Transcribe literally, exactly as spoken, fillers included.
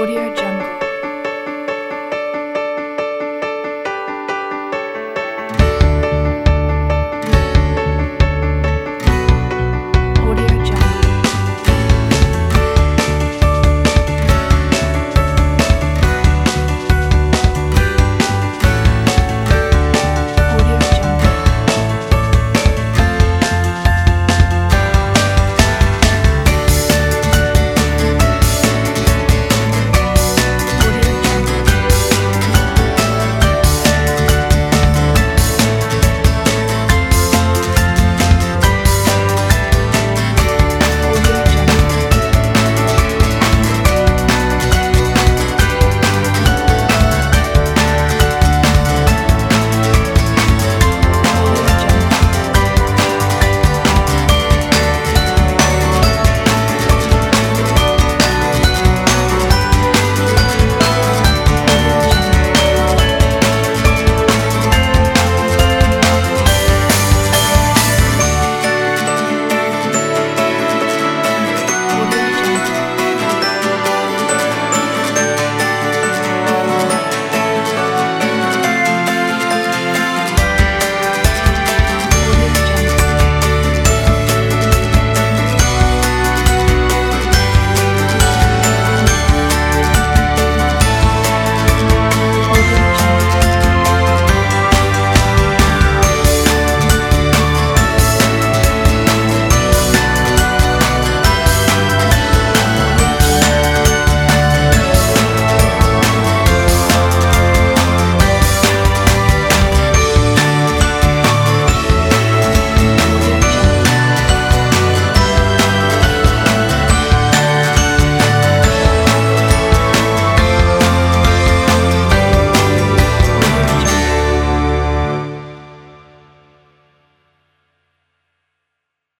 Audio Jungle.